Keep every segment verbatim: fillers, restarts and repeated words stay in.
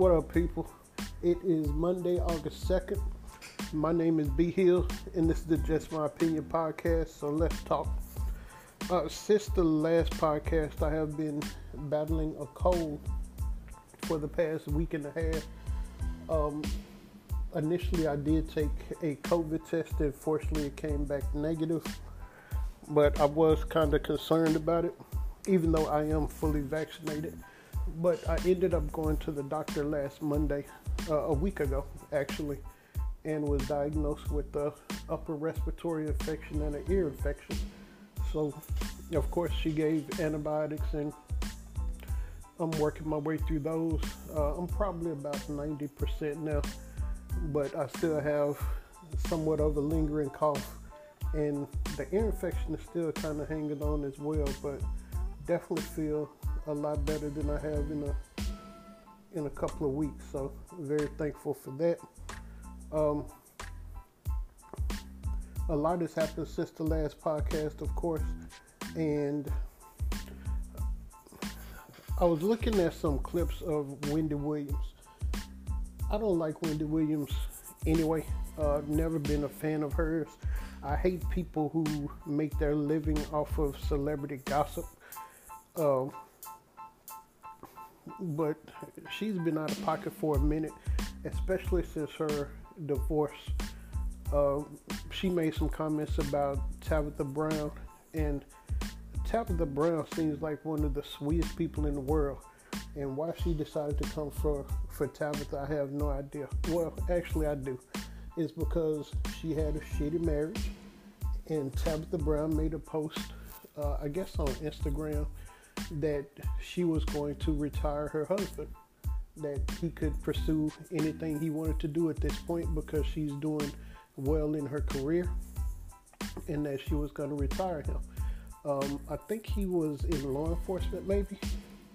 What up, people? It is Monday, August second. My name is B Hill, and this is the Just My Opinion podcast, so let's talk. Uh, since the last podcast, I have been battling a cold for the past week and a half. Um, initially, I did take a COVID test, and fortunately, it came back negative, but I was kind of concerned about it, even though I am fully vaccinated. But I ended up going to the doctor last Monday, uh, a week ago, actually, and was diagnosed with an upper respiratory infection and an ear infection. So, of course, she gave antibiotics, and I'm working my way through those. Uh, I'm probably about ninety percent now, but I still have somewhat of a lingering cough, and the ear infection is still kind of hanging on as well, but definitely feel a lot better than I have in a in a couple of weeks, so very thankful for that. Um, a lot has happened since the last podcast, of course, and I was looking at some clips of Wendy Williams. I don't like Wendy Williams anyway. Uh, I've never been a fan of hers. I hate people who make their living off of celebrity gossip. Um, but she's been out of pocket for a minute, especially since her divorce. Uh, she made some comments about Tabitha Brown, and Tabitha Brown seems like one of the sweetest people in the world, and why she decided to come for, for Tabitha, I have no idea. Well, actually I do. It's because she had a shitty marriage, and Tabitha Brown made a post, uh, I guess on Instagram, that she was going to retire her husband, that he could pursue anything he wanted to do at this point because she's doing well in her career, and that she was going to retire him. Um, I think he was in law enforcement maybe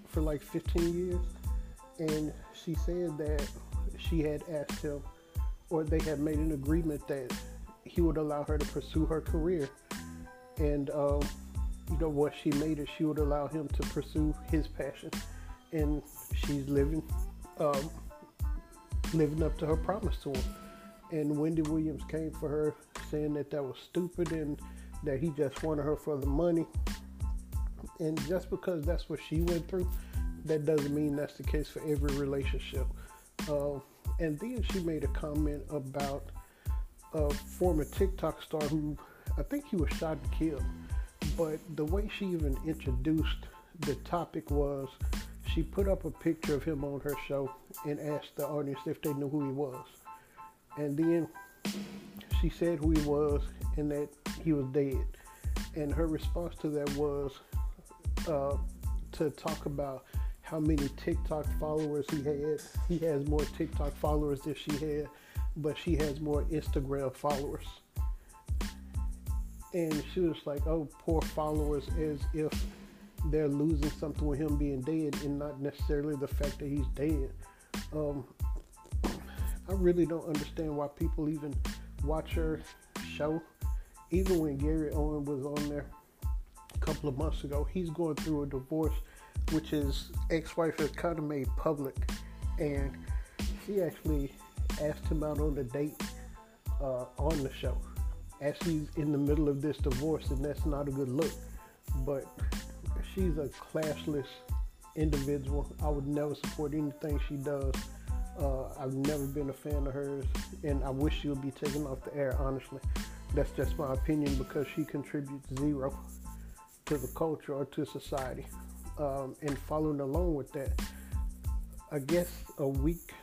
for like fifteen years, and she said that she had asked him, or they had made an agreement that he would allow her to pursue her career, and um, you know, once she made it, she would allow him to pursue his passion, and she's living um, living up to her promise to him. And Wendy Williams came for her saying that that was stupid and that he just wanted her for the money, and just because that's what she went through, that doesn't mean that's the case for every relationship. Uh, and then she made a comment about a former TikTok star who I think he was shot and killed. But the way she even introduced the topic was, she put up a picture of him on her show and asked the audience if they knew who he was. And then she said who he was and that he was dead. And her response to that was uh, to talk about how many TikTok followers he had. He has more TikTok followers than she had, but she has more Instagram followers. And she was like, oh, poor followers, as if they're losing something with him being dead and not necessarily the fact that he's dead. Um, I really don't understand why people even watch her show. Even when Gary Owen was on there a couple of months ago, he's going through a divorce, which his ex-wife has kind of made public. And she actually asked him out on a date uh, on the show, as she's in the middle of this divorce, and that's not a good look. But she's a classless individual. I would never support anything she does. Uh, I've never been a fan of hers, and I wish she would be taken off the air, honestly. That's just my opinion, because she contributes zero to the culture or to society. Um, and following along with that, I guess a week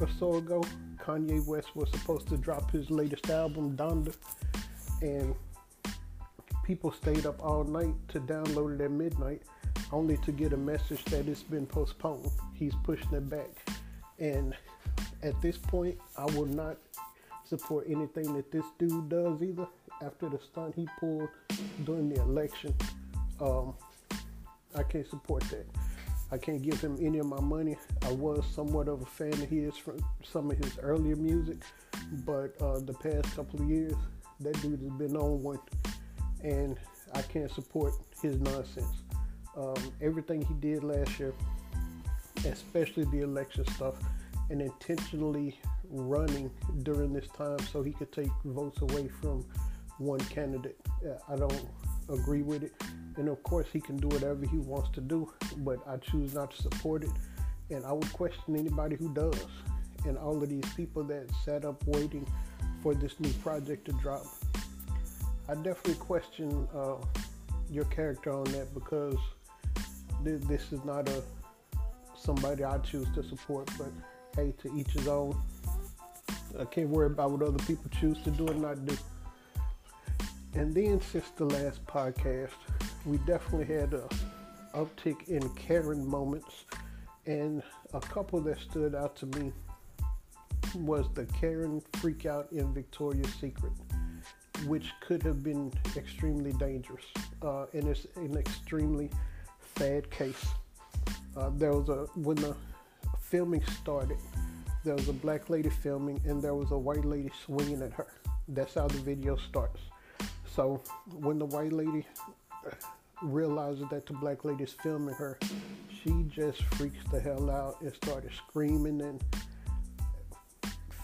or so ago, Kanye West was supposed to drop his latest album, Donda, and people stayed up all night to download it at midnight, only to get a message that it's been postponed. He's pushing it back. And at this point, I will not support anything that this dude does either, after the stunt he pulled during the election. Um, I can't support that. I can't give him any of my money. I was somewhat of a fan of his from some of his earlier music, but uh, the past couple of years, that dude has been on one, and I can't support his nonsense. Um, everything he did last year especially the election stuff, and intentionally running during this time so he could take votes away from one candidate. I don't agree with it. And of course, he can do whatever he wants to do, but I choose not to support it. And I would question anybody who does. And all of these people that sat up waiting for this new project to drop, I definitely question uh, your character on that, because th- this is not a somebody I choose to support, but hey, to each his own. I can't worry about what other people choose to do and not do. And then since the last podcast, we definitely had a uptick in Karen moments, and a couple that stood out to me was the Karen freakout in Victoria's Secret, which could have been extremely dangerous, uh, and it's an extremely sad case. Uh, there was a when the filming started, there was a black lady filming, and there was a white lady swinging at her. That's how the video starts. So when the white lady realizes that the black lady is filming her, she just freaks the hell out and started screaming and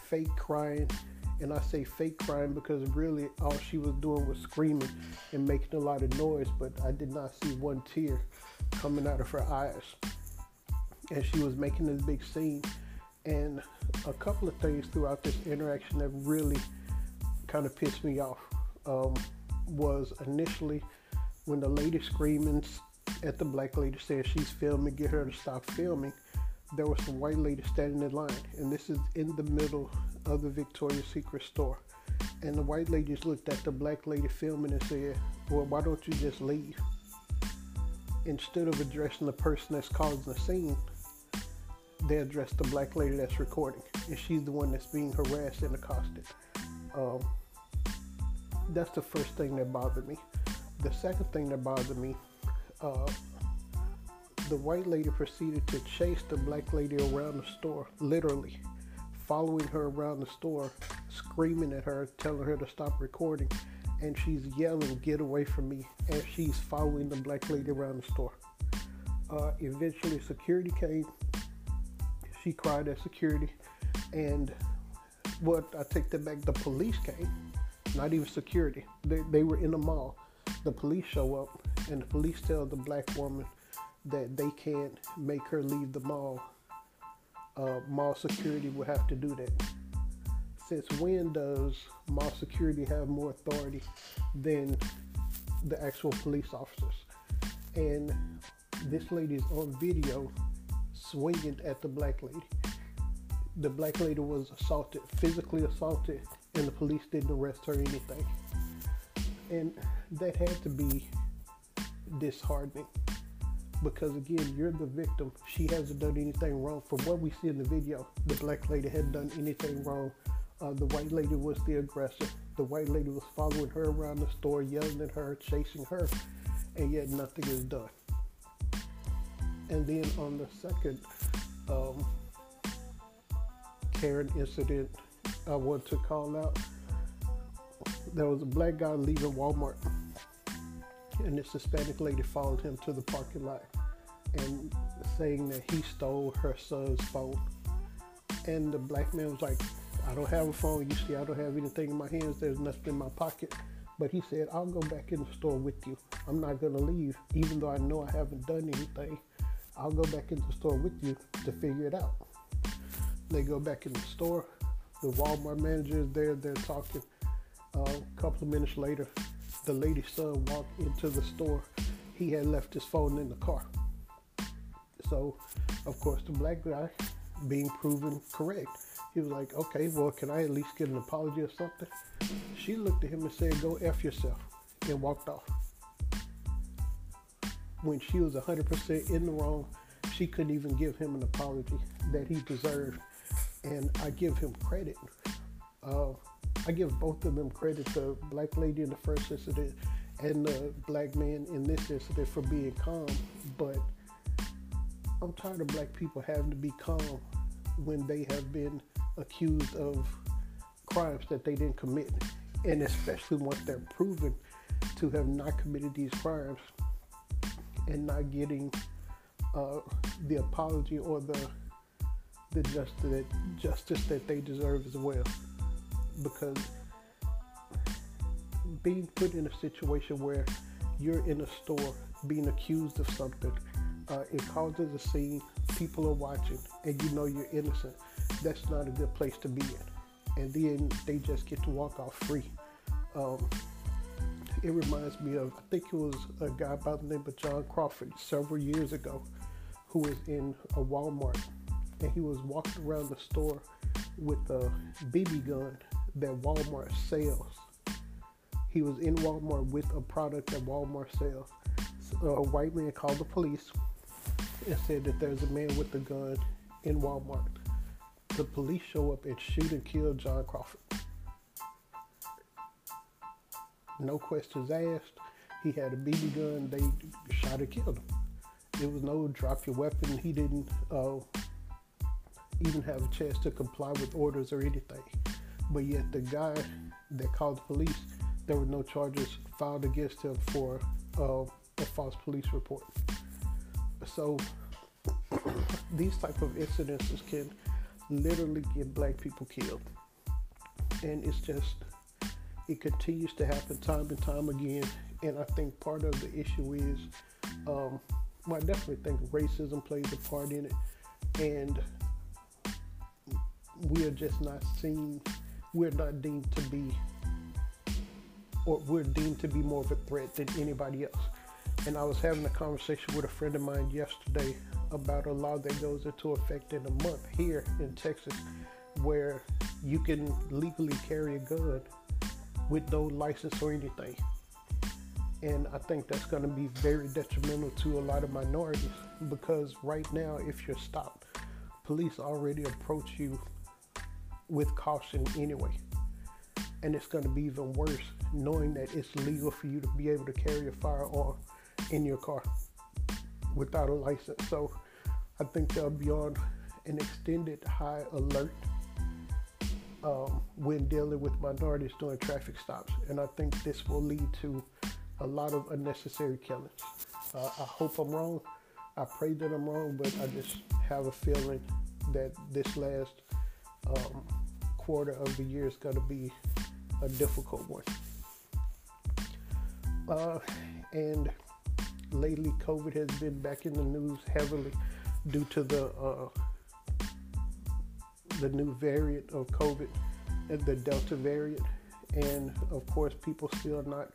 fake crying. And I say fake crying because really all she was doing was screaming and making a lot of noise, but I did not see one tear coming out of her eyes. And she was making this big scene. And a couple of things throughout this interaction that really kind of pissed me off um, was initially when the lady screaming at the black lady said she's filming, get her to stop filming, there was some white lady standing in line. And this is in the middle of the Victoria's Secret store. And the white lady just looked at the black lady filming and said, well, why don't you just leave? Instead of addressing the person that's causing the scene, they address the black lady that's recording. And she's the one that's being harassed and accosted. Um, that's the first thing that bothered me. The second thing that bothered me, uh, the white lady proceeded to chase the black lady around the store, literally following her around the store, screaming at her, telling her to stop recording, and she's yelling, get away from me, as she's following the black lady around the store. Uh, eventually, security came. She cried at security, and what, I take that back, the police came, not even security. They, they were in the mall. The police show up, and the police tell the black woman that they can't make her leave the mall. Uh, mall security will have to do that. Since when does mall security have more authority than the actual police officers? And this lady is on video swinging at the black lady. The black lady was assaulted, physically assaulted, and the police didn't arrest her or anything. And that had to be disheartening. Because again, you're the victim. She hasn't done anything wrong. From what we see in the video, the black lady hadn't done anything wrong. Uh, the white lady was the aggressor. The white lady was following her around the store, yelling at her, chasing her, and yet nothing is done. And then on the second um, Karen incident I want to call out, there was a black guy leaving Walmart, and this Hispanic lady followed him to the parking lot and saying that he stole her son's phone. And the black man was like, I don't have a phone. You see, I don't have anything in my hands. There's nothing in my pocket. But he said, I'll go back in the store with you. I'm not going to leave, even though I know I haven't done anything. I'll go back in the store with you to figure it out. They go back in the store. The Walmart manager is there. They're talking. Uh, a couple of minutes later, the lady's son walked into the store. He had left his phone in the car. So, of course, the black guy, being proven correct, he was like, okay, well, can I at least get an apology or something? She looked at him and said, go F yourself, and walked off. When she was one hundred percent in the wrong, she couldn't even give him an apology that he deserved. And I give him credit. Uh, I give both of them credit, the black lady in the first incident and the black man in this incident, for being calm. But I'm tired of black people having to be calm when they have been accused of crimes that they didn't commit. And especially once they're proven to have not committed these crimes and not getting uh, the apology or the the justice that, justice that they deserve as well. Because being put in a situation where you're in a store being accused of something, uh, it causes a scene, people are watching, and you know you're innocent. That's not a good place to be in. And then they just get to walk off free. Um, it reminds me of, I think it was a guy by the name of John Crawford several years ago, who was in a Walmart, and he was walking around the store with a B B gun that Walmart sells. He was in Walmart with a product that Walmart sells. So a white man called the police and said that there's a man with a gun in Walmart. The police show up and shoot and kill John Crawford. No questions asked. He had a B B gun. They shot and killed him. It was no drop your weapon. He didn't uh, even have a chance to comply with orders or anything. But yet the guy that called the police, there were no charges filed against him for uh, a false police report. So these type of incidences can literally get black people killed. And it's just, it continues to happen time and time again. And I think part of the issue is, um, well, I definitely think racism plays a part in it. And we are just not seen, we're not deemed to be, or we're deemed to be more of a threat than anybody else. And I was having a conversation with a friend of mine yesterday about a law that goes into effect in a month here in Texas, where you can legally carry a gun with no license or anything. And I think that's going to be very detrimental to a lot of minorities, because right now, if you're stopped, police already approach you with caution anyway. And it's going to be even worse knowing that it's legal for you to be able to carry a firearm in your car without a license. So I think they'll be on an extended high alert um, when dealing with minorities during traffic stops. And I think this will lead to a lot of unnecessary killings. Uh, I hope I'm wrong. I pray that I'm wrong, but I just have a feeling that this last um, quarter of the year is going to be a difficult one. Uh, and lately, COVID has been back in the news heavily due to the uh, the new variant of COVID, the Delta variant, and of course, people still not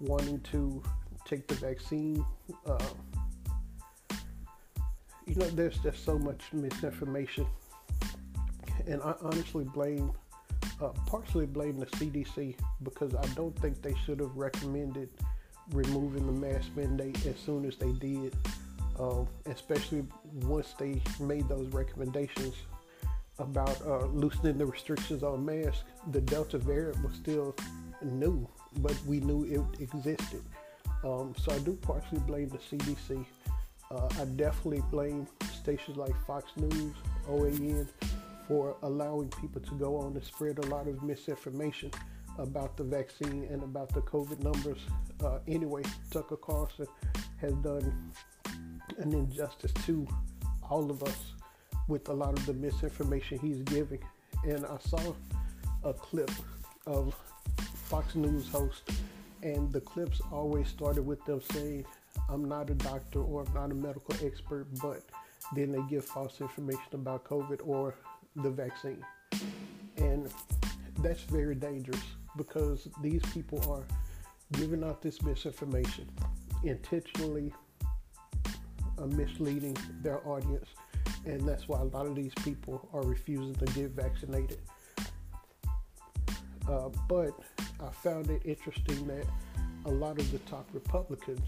wanting to take the vaccine. Uh, you know, there's just so much misinformation, and I honestly blame. Uh, partially blame the C D C, because I don't think they should have recommended removing the mask mandate as soon as they did, um, especially once they made those recommendations about uh, loosening the restrictions on masks. The Delta variant was still new, but we knew it existed. Um, so I do partially blame the C D C. Uh, I definitely blame stations like Fox News, O A N, or allowing people to go on and spread a lot of misinformation about the vaccine and about the COVID numbers. Uh, anyway, Tucker Carlson has done an injustice to all of us with a lot of the misinformation he's giving. And I saw a clip of Fox News host, and the clips always started with them saying, I'm not a doctor or I'm not a medical expert, but then they give false information about COVID or the vaccine. And that's very dangerous, because these people are giving out this misinformation, intentionally uh, misleading their audience, and that's why a lot of these people are refusing to get vaccinated. Uh, but I found it interesting that a lot of the top Republicans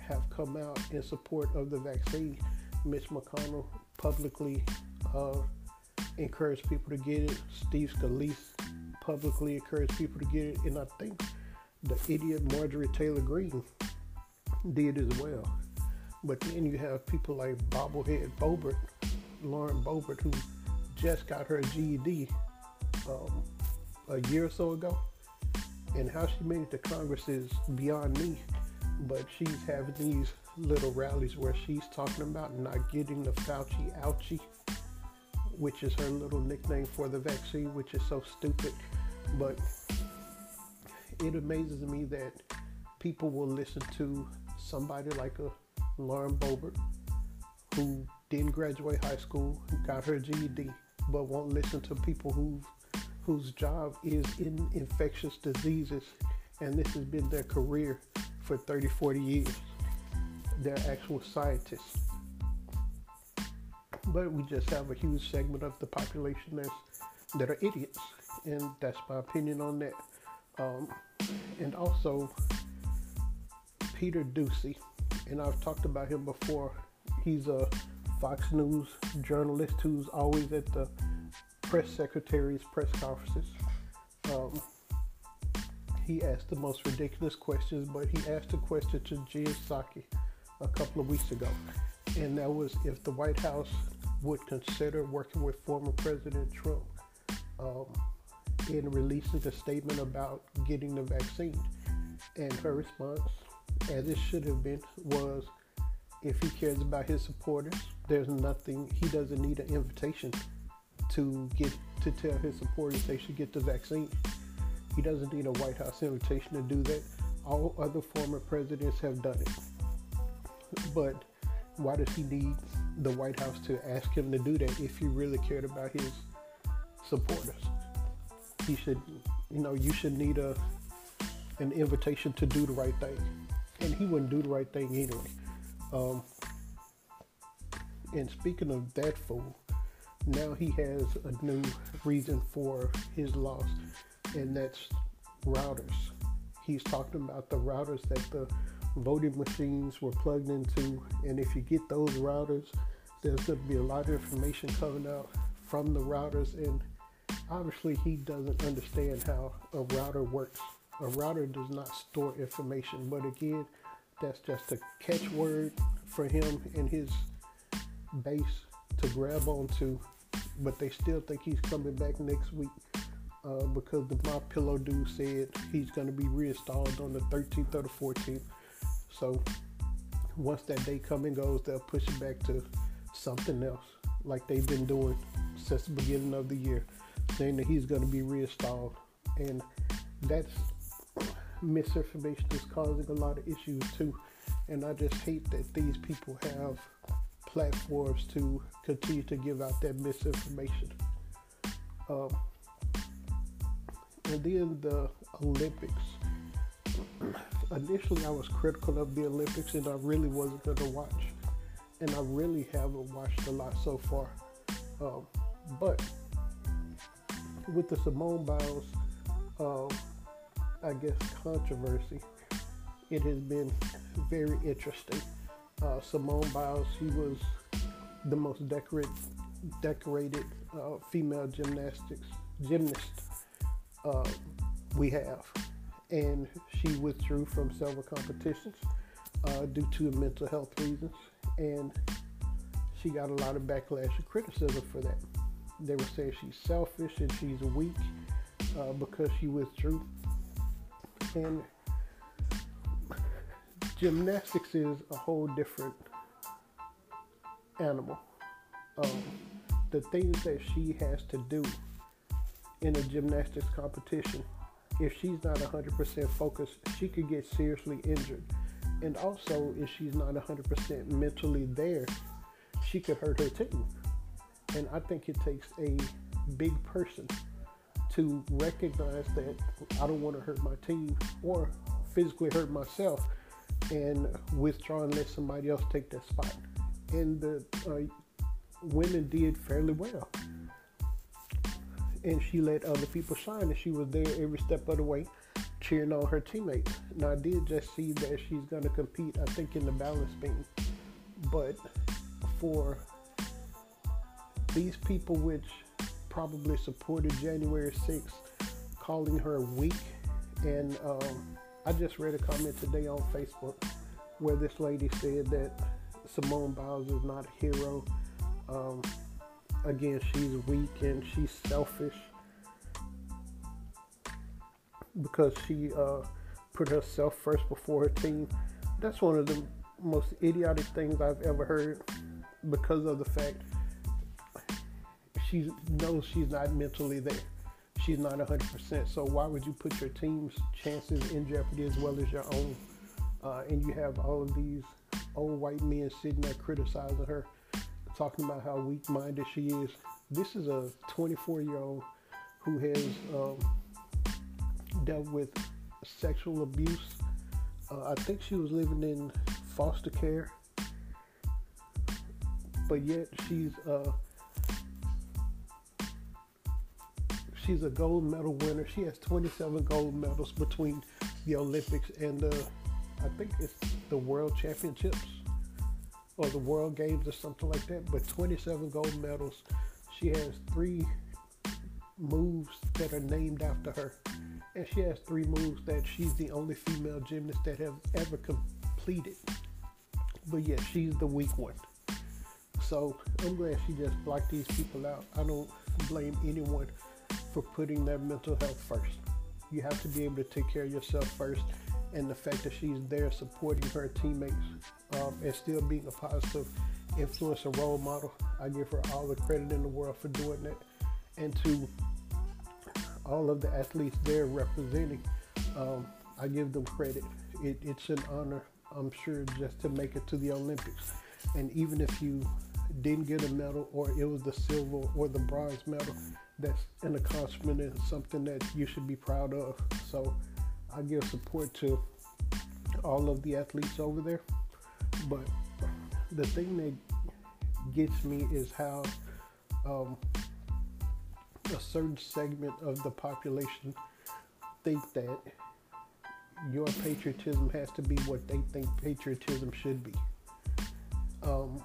have come out in support of the vaccine. Mitch McConnell publicly uh, encouraged people to get it. Steve Scalise publicly encouraged people to get it. And I think the idiot Marjorie Taylor Greene did as well. But then you have people like Bobblehead Boebert, Lauren Boebert, who just got her G E D um, a year or so ago. And how she made it to Congress is beyond me. But she's having these little rallies where she's talking about not getting the Fauci ouchie, which is her little nickname for the vaccine, which is so stupid. But it amazes me that people will listen to somebody like a Lauren Boebert, who didn't graduate high school, got her G E D, but won't listen to people who, whose job is in infectious diseases, and this has been their career for thirty, forty years. They're actual scientists. But we just have a huge segment of the population that's, that are idiots, and that's my opinion on that. Um, and also, Peter Ducey, and I've talked about him before. He's a Fox News journalist who's always at the press secretary's press conferences. Um, he asked the most ridiculous questions, but he asked a question to Giyosaki a couple of weeks ago, and that was if the White House would consider working with former President Trump um, in releasing the statement about getting the vaccine. And her response, as it should have been, was if he cares about his supporters, there's nothing, he doesn't need an invitation to get to tell his supporters they should get the vaccine. He doesn't need a White House invitation to do that. All other former presidents have done it. But why does he need the White House to ask him to do that if he really cared about his supporters? He should, you know, you should need a an invitation to do the right thing. And he wouldn't do the right thing anyway. Um, and speaking of that fool, now he has a new reason for his loss, and that's routers. He's talking about the routers that the voting machines were plugged into, and if you get those routers, there's going to be a lot of information coming out from the routers, and obviously he doesn't understand how a router works. A router does not store information, but again, that's just a catchword for him and his base to grab onto, but they still think he's coming back next week uh, because the MyPillow dude said he's going to be reinstalled on the thirteenth or the fourteenth. So once that day comes and goes, they'll push it back to something else, like they've been doing since the beginning of the year, saying that he's going to be reinstalled, and that's misinformation is causing a lot of issues too. And I just hate that these people have platforms to continue to give out that misinformation. Um, and then the Olympics. Initially, I was critical of the Olympics, and I really wasn't going to watch. And I really haven't watched a lot so far. Um, but with the Simone Biles, um, I guess, controversy, it has been very interesting. Uh, Simone Biles, she was the most decorate, decorated uh, female gymnastics gymnast uh, we have, and she withdrew from several competitions uh, due to mental health reasons, and she got a lot of backlash and criticism for that. They were saying she's selfish and she's weak uh, because she withdrew. And gymnastics is a whole different animal. Um, the things that she has to do in a gymnastics competition, if she's not one hundred percent focused, she could get seriously injured. And also, if she's not one hundred percent mentally there, she could hurt her team. And I think it takes a big person to recognize that I don't want to hurt my team or physically hurt myself and withdraw and let somebody else take that spot. And the uh, women did fairly well. And she let other people shine, and she was there every step of the way cheering on her teammates. Now, I did just see that she's going to compete, I think, in the balance beam. But for these people, which probably supported January sixth, calling her weak, and um, I just read a comment today on Facebook where this lady said that Simone Biles is not a hero. Um, again, she's weak and she's selfish because she uh, put herself first before her team. that's one of the most idiotic things I've ever heard, because of the fact she knows she's not mentally there. She's not one hundred percent. So why would you put your team's chances in jeopardy as well as your own? Uh, and you have all of these old white men sitting there criticizing her, talking about how weak-minded she is. This is a twenty-four-year-old who has um, dealt with sexual abuse. Uh, I think she was living in foster care, but yet she's uh, she's a gold medal winner. She has twenty-seven gold medals between the Olympics and the, I think it's the World Championships or the World Games or something like that. But twenty-seven gold medals. She has three moves that are named after her, and she has three moves that she's the only female gymnast that have ever completed. But yet she's the weak one. So I'm glad she just blocked these people out. I don't blame anyone for putting their mental health first. You have to be able to take care of yourself first. And the fact that she's there supporting her teammates um, and still being a positive influence and role model, I give her all the credit in the world for doing that. And to all of the athletes they're representing, um, I give them credit. It, it's an honor, I'm sure, just to make it to the Olympics. And even if you didn't get a medal, or it was the silver or the bronze medal, that's an accomplishment and something that you should be proud of. So I give support to all of the athletes over there. But the thing that gets me is how um, a certain segment of the population think that your patriotism has to be what they think patriotism should be. Um,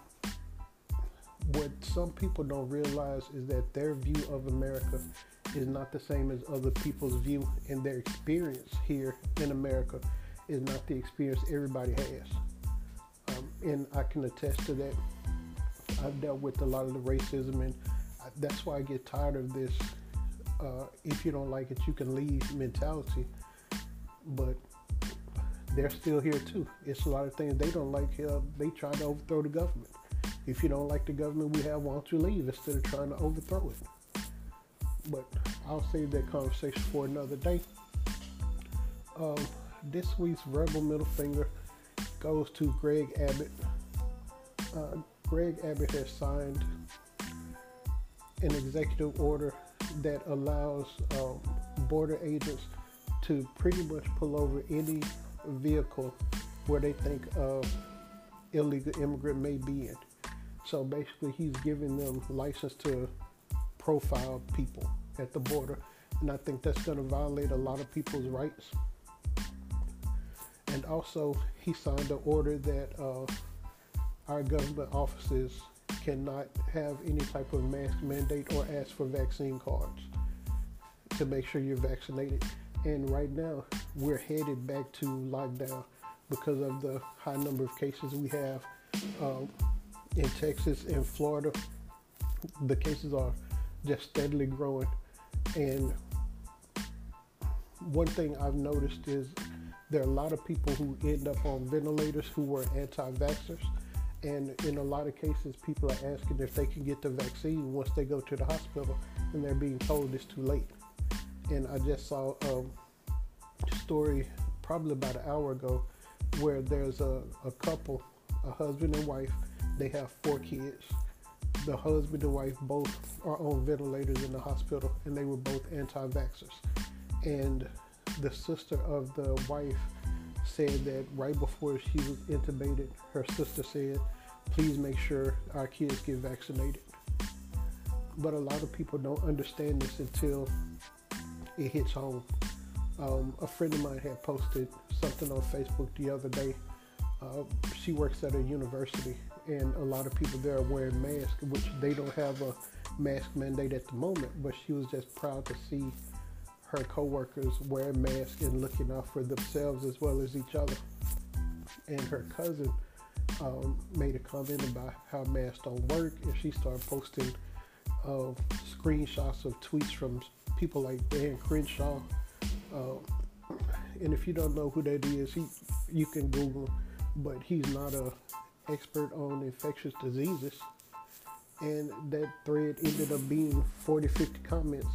what some people don't realize is that their view of America is not the same as other people's view, and their experience here in America is not the experience everybody has. Um, and I can attest to that. I've dealt with a lot of the racism, and I, that's why I get tired of this, uh, if you don't like it, you can leave mentality. But they're still here too. It's a lot of things they don't like here. They try to overthrow the government. If you don't like the government we have, why don't you leave instead of trying to overthrow it? But I'll save that conversation for another day. Um, this week's verbal middle finger goes to Greg Abbott. Uh, Greg Abbott has signed an executive order that allows um, border agents to pretty much pull over any vehicle where they think uh, illegal immigrant may be in. So basically he's giving them license to profile people at the border, and I think that's going to violate a lot of people's rights. And also he signed an order that uh, our government offices cannot have any type of mask mandate or ask for vaccine cards to make sure you're vaccinated. And right now, we're headed back to lockdown because of the high number of cases we have um, in Texas and Florida. The cases are just steadily growing. And one thing I've noticed is there are a lot of people who end up on ventilators who were anti-vaxxers. And in a lot of cases, people are asking if they can get the vaccine once they go to the hospital, and they're being told it's too late. And I just saw a story probably about an hour ago where there's a, a couple, a husband and wife. They have four kids. The husband and wife both are on ventilators in the hospital, and they were both anti-vaxxers. And the sister of the wife said that right before she was intubated, her sister said, please make sure our kids get vaccinated. But a lot of people don't understand this until it hits home. Um, a friend of mine had posted something on Facebook the other day. Uh, she works at a university, and a lot of people there are wearing masks, which they don't have a mask mandate at the moment, but she was just proud to see her coworkers wearing masks and looking out for themselves as well as each other. And her cousin um, made a comment about how masks don't work, and she started posting uh, screenshots of tweets from people like Dan Crenshaw, uh, and if you don't know who that is, he, you can Google but he's not an expert on infectious diseases. And that thread ended up being forty, fifty comments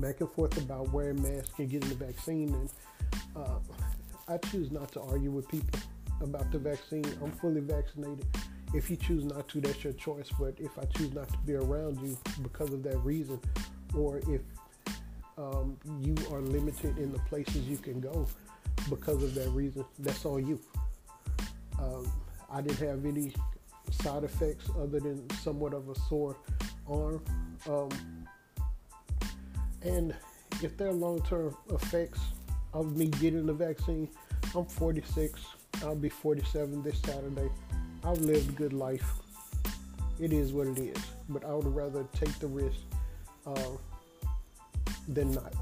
back and forth about wearing masks and getting the vaccine. And uh, I choose not to argue with people about the vaccine. I'm fully vaccinated. If you choose not to, that's your choice. But if I choose not to be around you because of that reason, or if um, you are limited in the places you can go because of that reason, that's on you. Um, I didn't have any side effects other than somewhat of a sore arm. Um, and if there are long-term effects of me getting the vaccine, I'm forty-six. I'll be forty-seven this Saturday. I've lived a good life. It is what it is. But I would rather take the risk uh, than not.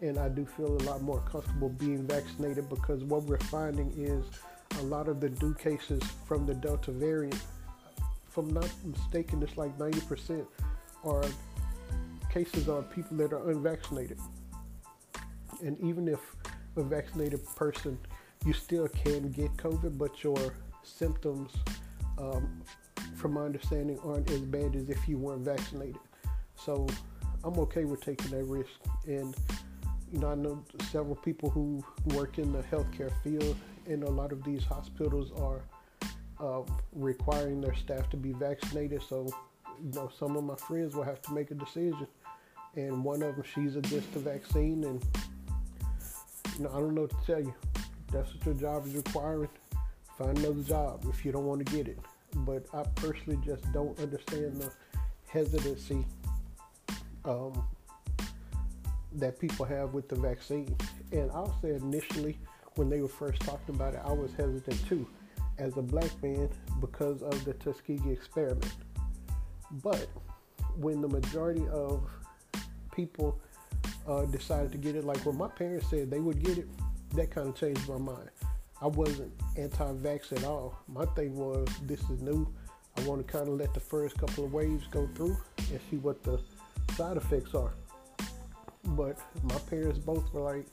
And I do feel a lot more comfortable being vaccinated, because what we're finding is a lot of the new cases from the Delta variant, if I'm not mistaken, it's like ninety percent are cases on people that are unvaccinated. And even if a vaccinated person, you still can get COVID, but your symptoms, um, from my understanding, aren't as bad as if you weren't vaccinated. So I'm okay with taking that risk. And you know, I know several people who work in the healthcare field, and a lot of these hospitals are uh, requiring their staff to be vaccinated. So you know, some of my friends will have to make a decision, and one of them, she's against the vaccine, and you know, I don't know what to tell you. That's what your job is requiring. Find another job if you don't want to get it. But I personally just don't understand the hesitancy um, that people have with the vaccine. And I'll say initially, when they were first talking about it, I was hesitant too, as a black man, because of the Tuskegee experiment. But when the majority of people uh, decided to get it, like when my parents said they would get it, that kind of changed my mind. I wasn't anti-vax at all. My thing was, this is new. I want to kind of let the first couple of waves go through and see what the side effects are. But my parents both were like,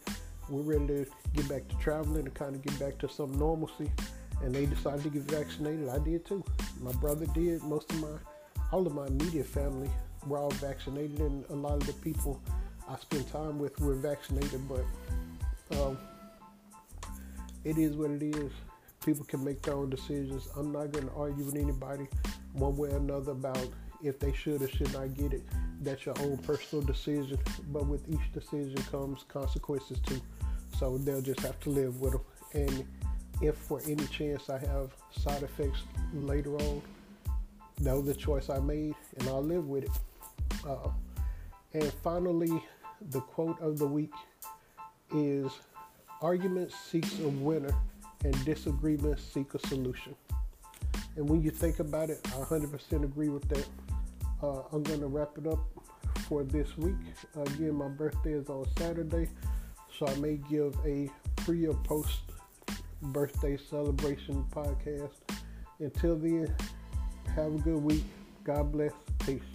we're ready to get back to traveling and kind of get back to some normalcy. And they decided to get vaccinated. I did too. My brother did. Most of my, all of my immediate family were all vaccinated. And a lot of the people I spend time with were vaccinated. But um, it is what it is. People can make their own decisions. I'm not going to argue with anybody one way or another about if they should or should not get it. That's your own personal decision. But with each decision comes consequences too. So they'll just have to live with them. And if for any chance I have side effects later on, that was the choice I made, and I'll live with it. Uh, and finally, the quote of the week is, "Argument seeks a winner, and disagreement seeks a solution." And when you think about it, I one hundred percent agree with that. Uh, I'm going to wrap it up for this week. Uh, again, my birthday is on Saturday, so I may give a pre or post birthday celebration podcast. Until then, have a good week. God bless. Peace.